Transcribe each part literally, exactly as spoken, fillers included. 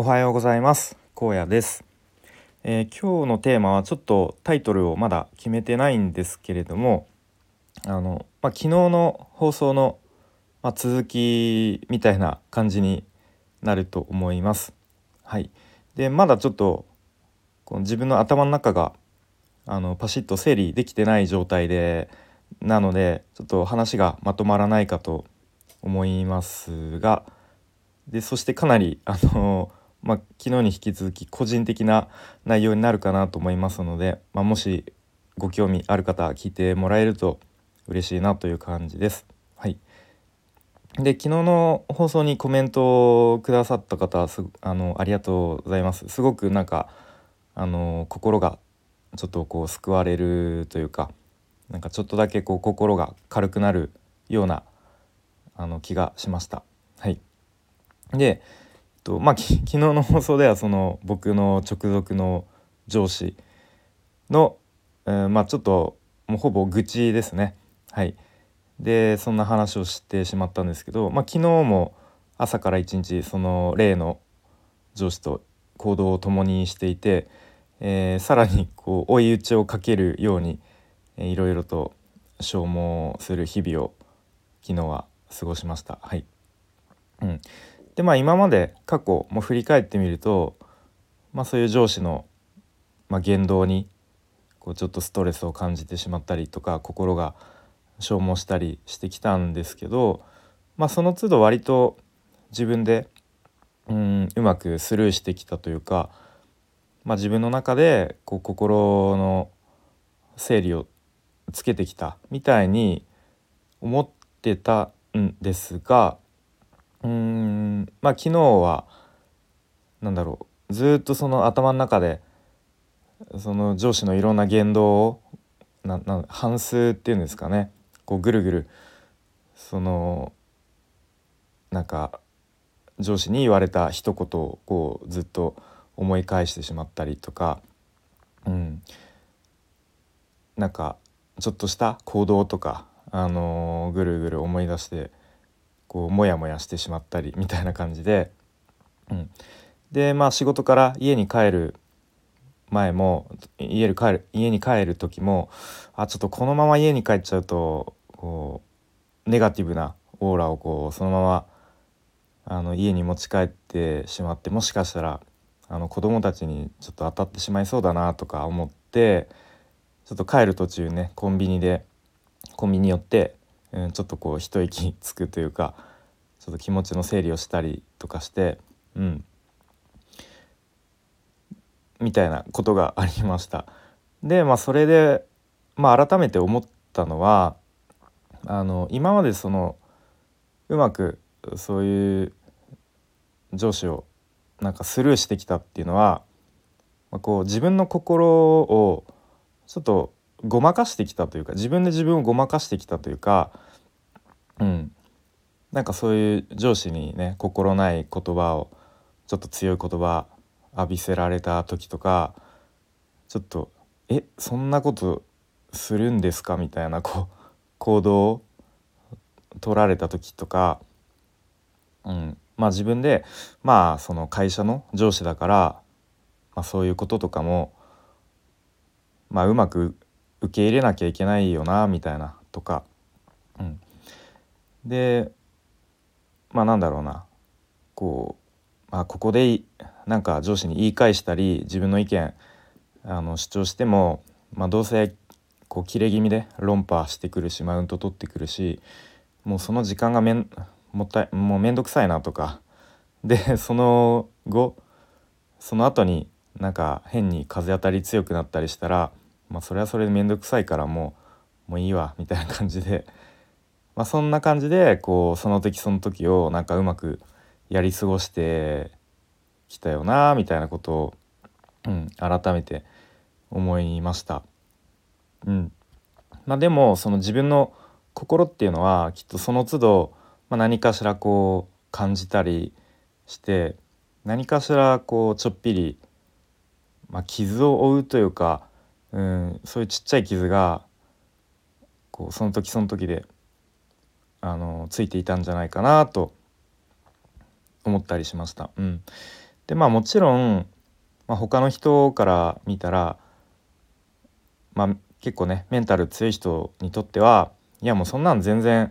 おはようございます。高野です。えー、今日のテーマはちょっとタイトルをまだ決めてないんですけれども、あの、まあ、昨日の放送の、まあ、続きみたいな感じになると思います。はい、でまだちょっとこの自分の頭の中があのパシッと整理できてない状態でなのでちょっと話がまとまらないかと思いますが、でそしてかなりあのまあ、昨日に引き続き個人的な内容になるかなと思いますので、まあ、もしご興味ある方は聞いてもらえると嬉しいなという感じです。はい、で昨日の放送にコメントをくださった方すあのありがとうございます。すごくなんかあの心がちょっとこう救われるというか、なんかちょっとだけこう心が軽くなるようなあの気がしました。はい、でとまあ、き昨日の放送ではその僕の直属の上司の、えーまあ、ちょっともうほぼ愚痴ですね。はい、でそんな話をしてしまったんですけど、まあ、昨日も朝から一日その例の上司と行動を共にしていて、えー、さらにこう追い打ちをかけるように、えー、いろいろと消耗する日々を昨日は過ごしました。はい、うんでまあ、今まで過去も振り返ってみると、まあ、そういう上司の、まあ、言動にこうちょっとストレスを感じてしまったりとか心が消耗したりしてきたんですけど、まあ、その都度割と自分でうんうまくスルーしてきたというか、まあ、自分の中でこう心の整理をつけてきたみたいに思ってたんですが、うーんまあ昨日はなんだろうずっとその頭の中でその上司のいろんな言動をなな反芻っていうんですかね、こうぐるぐるそのなんか上司に言われた一言をこうずっと思い返してしまったりとか、うん、なんかちょっとした行動とか、あのー、ぐるぐる思い出してこうモヤモヤしてしまったりみたいな感じで、うん、でまあ仕事から家に帰る前も家に帰る家に帰る時もあちょっとこのまま家に帰っちゃうとこうネガティブなオーラをこうそのままあの家に持ち帰ってしまって、もしかしたらあの子供たちにちょっと当たってしまいそうだなとか思って、ちょっと帰る途中ねコンビニでコンビニ寄ってうん、ちょっとこう一息つくというかちょっと気持ちの整理をしたりとかして、うん、みたいなことがありました。で、まあ、それで、まあ、改めて思ったのはあの今までそのうまくそういう上司をなんかスルーしてきたっていうのは、まあ、こう自分の心をちょっとごまかしてきたというか自分で自分をごまかしてきたというか、うん、なんかそういう上司にね心ない言葉をちょっと強い言葉浴びせられた時とかちょっとえそんなことするんですかみたいなこう行動を取られた時とか、うん、まあ自分でまあその会社の上司だから、まあ、そういうこととかも、まあ、うまく受け入れなきゃいけないよなみたいなとか、うん、でまあなんだろうなこう、まあ、ここでなんか上司に言い返したり自分の意見あの主張しても、まあ、どうせこう切れ気味で論破してくるしマウント取ってくるしもうその時間がめんもったいもうめんどくさいなとかでその後その後になんか変に風当たり強くなったりしたらまあ、それはそれで面倒くさいからもう、もういいわみたいな感じで、まあ、そんな感じでこうその時その時をなんかうまくやり過ごしてきたよなみたいなことを、うん、改めて思いました。うんまあ、でもその自分の心っていうのはきっとその都度、まあ、何かしらこう感じたりして何かしらこうちょっぴり、まあ、傷を負うというかうん、そういうちっちゃい傷がこうその時その時であのついていたんじゃないかなと思ったりしました。うん、でまあもちろん、まあ、他の人から見たら、まあ、結構ねメンタル強い人にとってはいやもうそんなの全然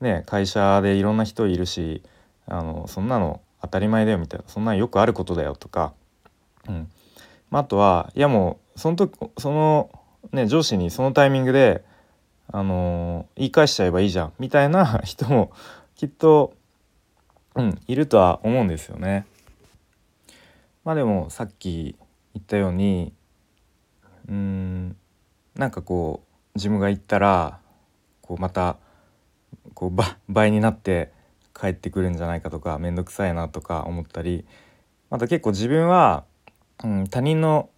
ね会社でいろんな人いるしあのそんなの当たり前だよみたいなそんなのよくあることだよとか、うんまあ、あとはいやもうその時その、ね、上司にそのタイミングで、あのー、言い返しちゃえばいいじゃんみたいな人もきっと、うん、いるとは思うんですよね。まあでもさっき言ったようにうーんなんかこうジムが行ったらこうまたこう倍になって帰ってくるんじゃないかとかめんどくさいなとか思ったりまた結構自分は、うん、他人の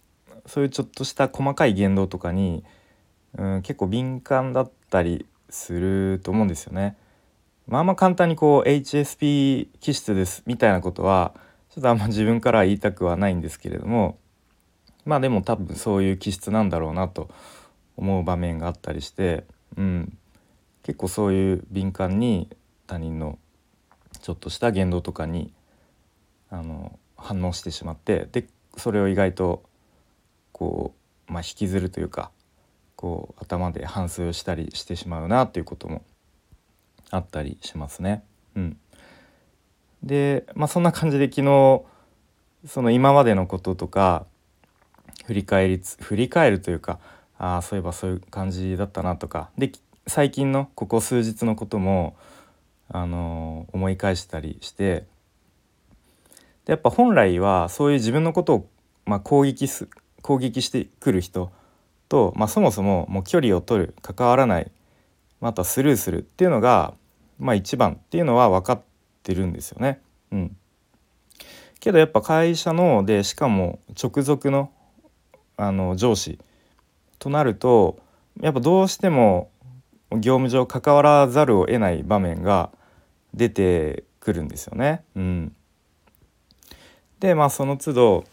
そういうちょっとした細かい言動とかに、うん、結構敏感だったりすると思うんですよね。まあまあ簡単にこう エイチエスピー 気質ですみたいなことはちょっとあんま自分からは言いたくはないんですけれどもまあでも多分そういう気質なんだろうなと思う場面があったりして、うん、結構そういう敏感に他人のちょっとした言動とかにあの反応してしまってでそれを意外とこう、まあ、引きずるというかこう頭で反省をしたりしてしまうなということもあったりしますね。うん、で、まあ、そんな感じで昨日その今までのこととか振り返りつ振り返るというかああそういえばそういう感じだったなとかで最近のここ数日のことも、あのー、思い返したりしてでやっぱ本来はそういう自分のことを、まあ、攻撃す攻撃してくる人と、まあ、そもそももう距離を取る関わらないまたスルーするっていうのが、まあ、一番っていうのは分かってるんですよね。うん、けどやっぱ会社のでしかも直属の、あの上司となるとやっぱどうしても業務上関わらざるを得ない場面が出てくるんですよね。うん、でまあその都度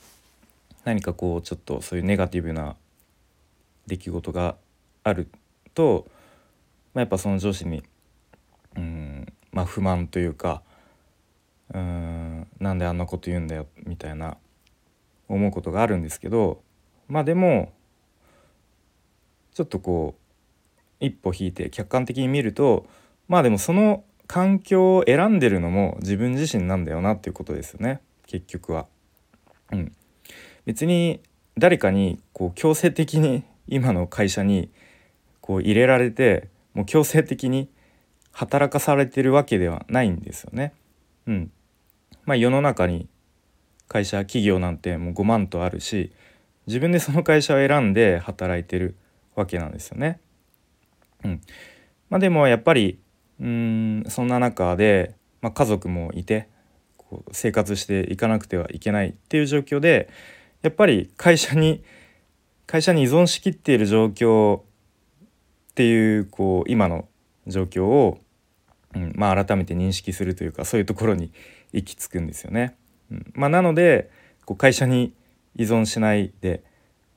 何かこうちょっとそういうネガティブな出来事があると、まあ、やっぱその上司にうん、まあ、不満というかうんなんであんなこと言うんだよみたいな思うことがあるんですけどまあでもちょっとこう一歩引いて客観的に見るとまあでもその環境を選んでるのも自分自身なんだよなっていうことですよね結局は。うん、別に誰かにこう強制的に今の会社にこう入れられてもう強制的に働かされてるわけではないんですよね。うん、まあ世の中に会社企業なんてもうごまんとあるし自分でその会社を選んで働いてるわけなんですよね。うんまあ、でもやっぱりうーんそんな中で、まあ、家族もいてこう生活していかなくてはいけないっていう状況でやっぱり会社に会社に依存しきっている状況ってい う, こう今の状況を、うんまあ、改めて認識するというかそういうところに行き着くんですよね。うんまあ、なのでこう会社に依存しないで、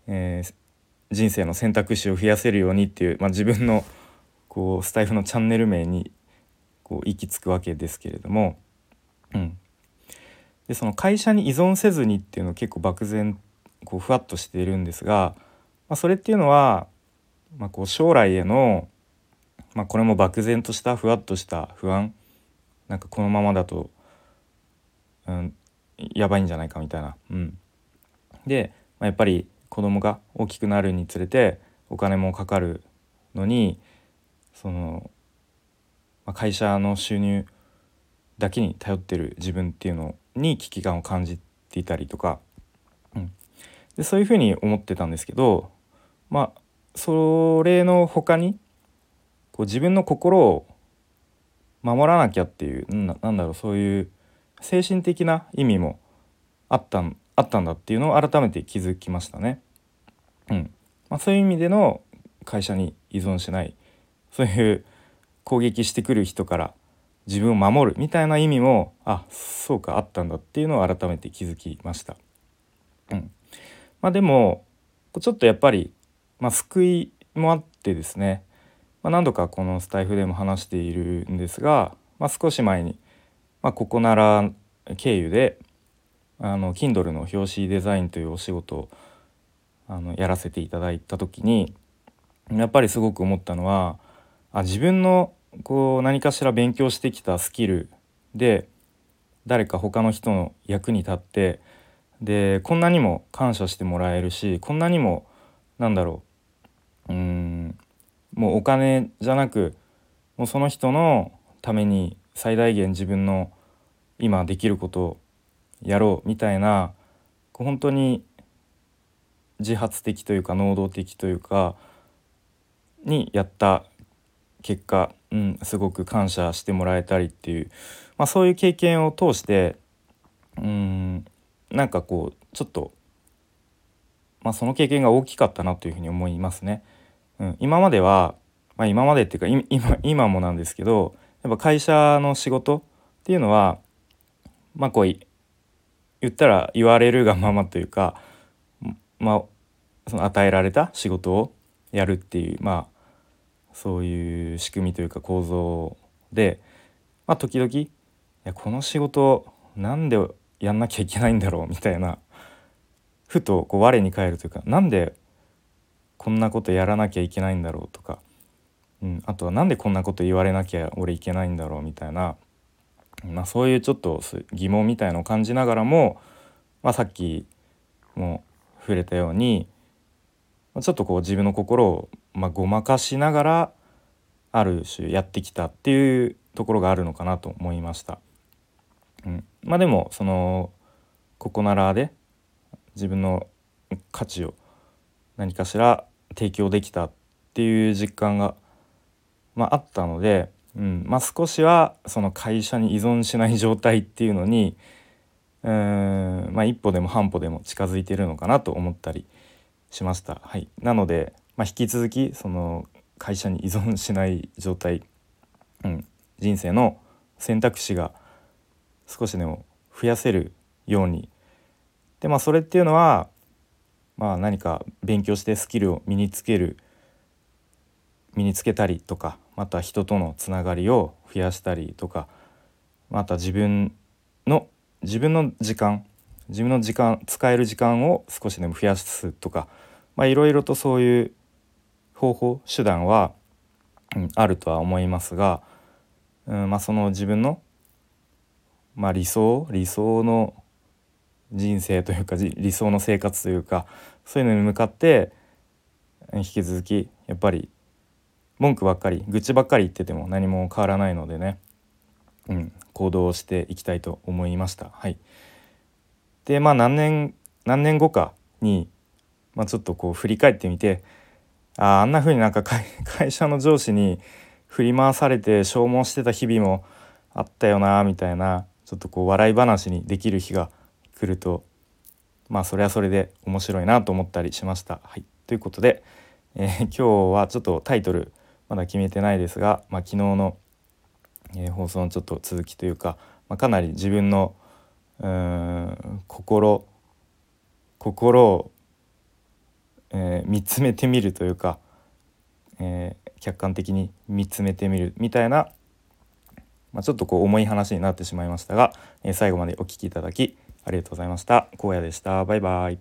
えー人生の選択肢を増やせるようにっていう、まあ、自分のこうスタイフのチャンネル名にこう行き着くわけですけれども、うん、でその会社に依存せずにっていうのを結構漠然こうふわっとしているんですが、まあ、それっていうのは、まあ、こう将来への、まあ、これも漠然としたふわっとした不安なんかこのままだと、うん、やばいんじゃないかみたいな、うん、で、まあ、やっぱり子供が大きくなるにつれてお金もかかるのにその、まあ、会社の収入だけに頼ってる自分っていうのに危機感を感じていたりとか、うん、でそういうふうに思ってたんですけど、まあ、それの他にこう自分の心を守らなきゃっていうな、なんだろうそういう精神的な意味もあったんあったんだっていうのを改めて気づきましたね。うんまあ、そういう意味での会社に依存しないそういう攻撃してくる人から自分を守るみたいな意味もあそうかあったんだっていうのを改めて気づきました。うんまあ、でもちょっとやっぱり、まあ、救いもあってですね、まあ、何度かこのスタイフでも話しているんですが、まあ、少し前に、まあ、ここなら経由であの Kindle の表紙デザインというお仕事をあのやらせていただいた時に、やっぱりすごく思ったのは、あ自分のこう何かしら勉強してきたスキルで誰か他の人の役に立って、でこんなにも感謝してもらえるし、こんなにもなんだろう、うーんもうお金じゃなく、もうその人のために最大限自分の今できることをやろうみたいな、本当に自発的というか能動的というかにやった結果、うん、すごく感謝してもらえたりっていう、まあ、そういう経験を通してうんなんかこうちょっと、まあ、その経験が大きかったなというふうに思いますね。うん、今までは、まあ、今までっていうか 今, 今もなんですけど、やっぱ会社の仕事っていうのはまあこう言ったら言われるがままというか、まあ、その与えられた仕事をやるっていう、まあそういう仕組みというか構造で、まあ、時々いやこの仕事なんでやんなきゃいけないんだろうみたいな、ふとこう我に返るというか、なんでこんなことやらなきゃいけないんだろうとか、うん、あとはなんでこんなこと言われなきゃ俺いけないんだろうみたいな、まあ、そういうちょっと疑問みたいのを感じながらも、まあ、さっきも触れたようにちょっとこう自分の心をまあごまかしながらある種やってきたっていうところがあるのかなと思いました。うん、まあでもそのここならで自分の価値を何かしら提供できたっていう実感が、まあ、あったので、うんまあ、少しはその会社に依存しない状態っていうのにうーん、まあ、一歩でも半歩でも近づいているのかなと思ったりしました。はい、なので、まあ、引き続きその会社に依存しない状態、うん、人生の選択肢が少しでも増やせるように、で、まあ、それっていうのは、まあ、何か勉強してスキルを身につける身につけたりとか、また人とのつながりを増やしたりとか、また自分の自分の時間自分の時間使える時間を少しでも増やすとか、まあ、いろいろとそういう方法手段は、うん、あるとは思いますが、うんまあ、その自分の、まあ、理想理想の人生というか理想の生活というか、そういうのに向かって引き続きやっぱり文句ばっかり愚痴ばっかり言ってても何も変わらないのでね、うん、行動していきたいと思いました。はいでまあ、何年何年後かに、まあ、ちょっとこう振り返ってみて、ああんな風になんか会、会社の上司に振り回されて消耗してた日々もあったよなみたいな、ちょっとこう笑い話にできる日が来ると、まあそれはそれで面白いなと思ったりしました。はい、ということで、えー、今日はちょっとタイトルまだ決めてないですが、まあ、昨日の、えー、放送のちょっと続きというか、まあ、かなり自分のうーん心心を、えー、見つめてみるというか、えー、客観的に見つめてみるみたいな、まあ、ちょっとこう重い話になってしまいましたが、えー、最後までお聞きいただきありがとうございました。高野でした。バイバイ。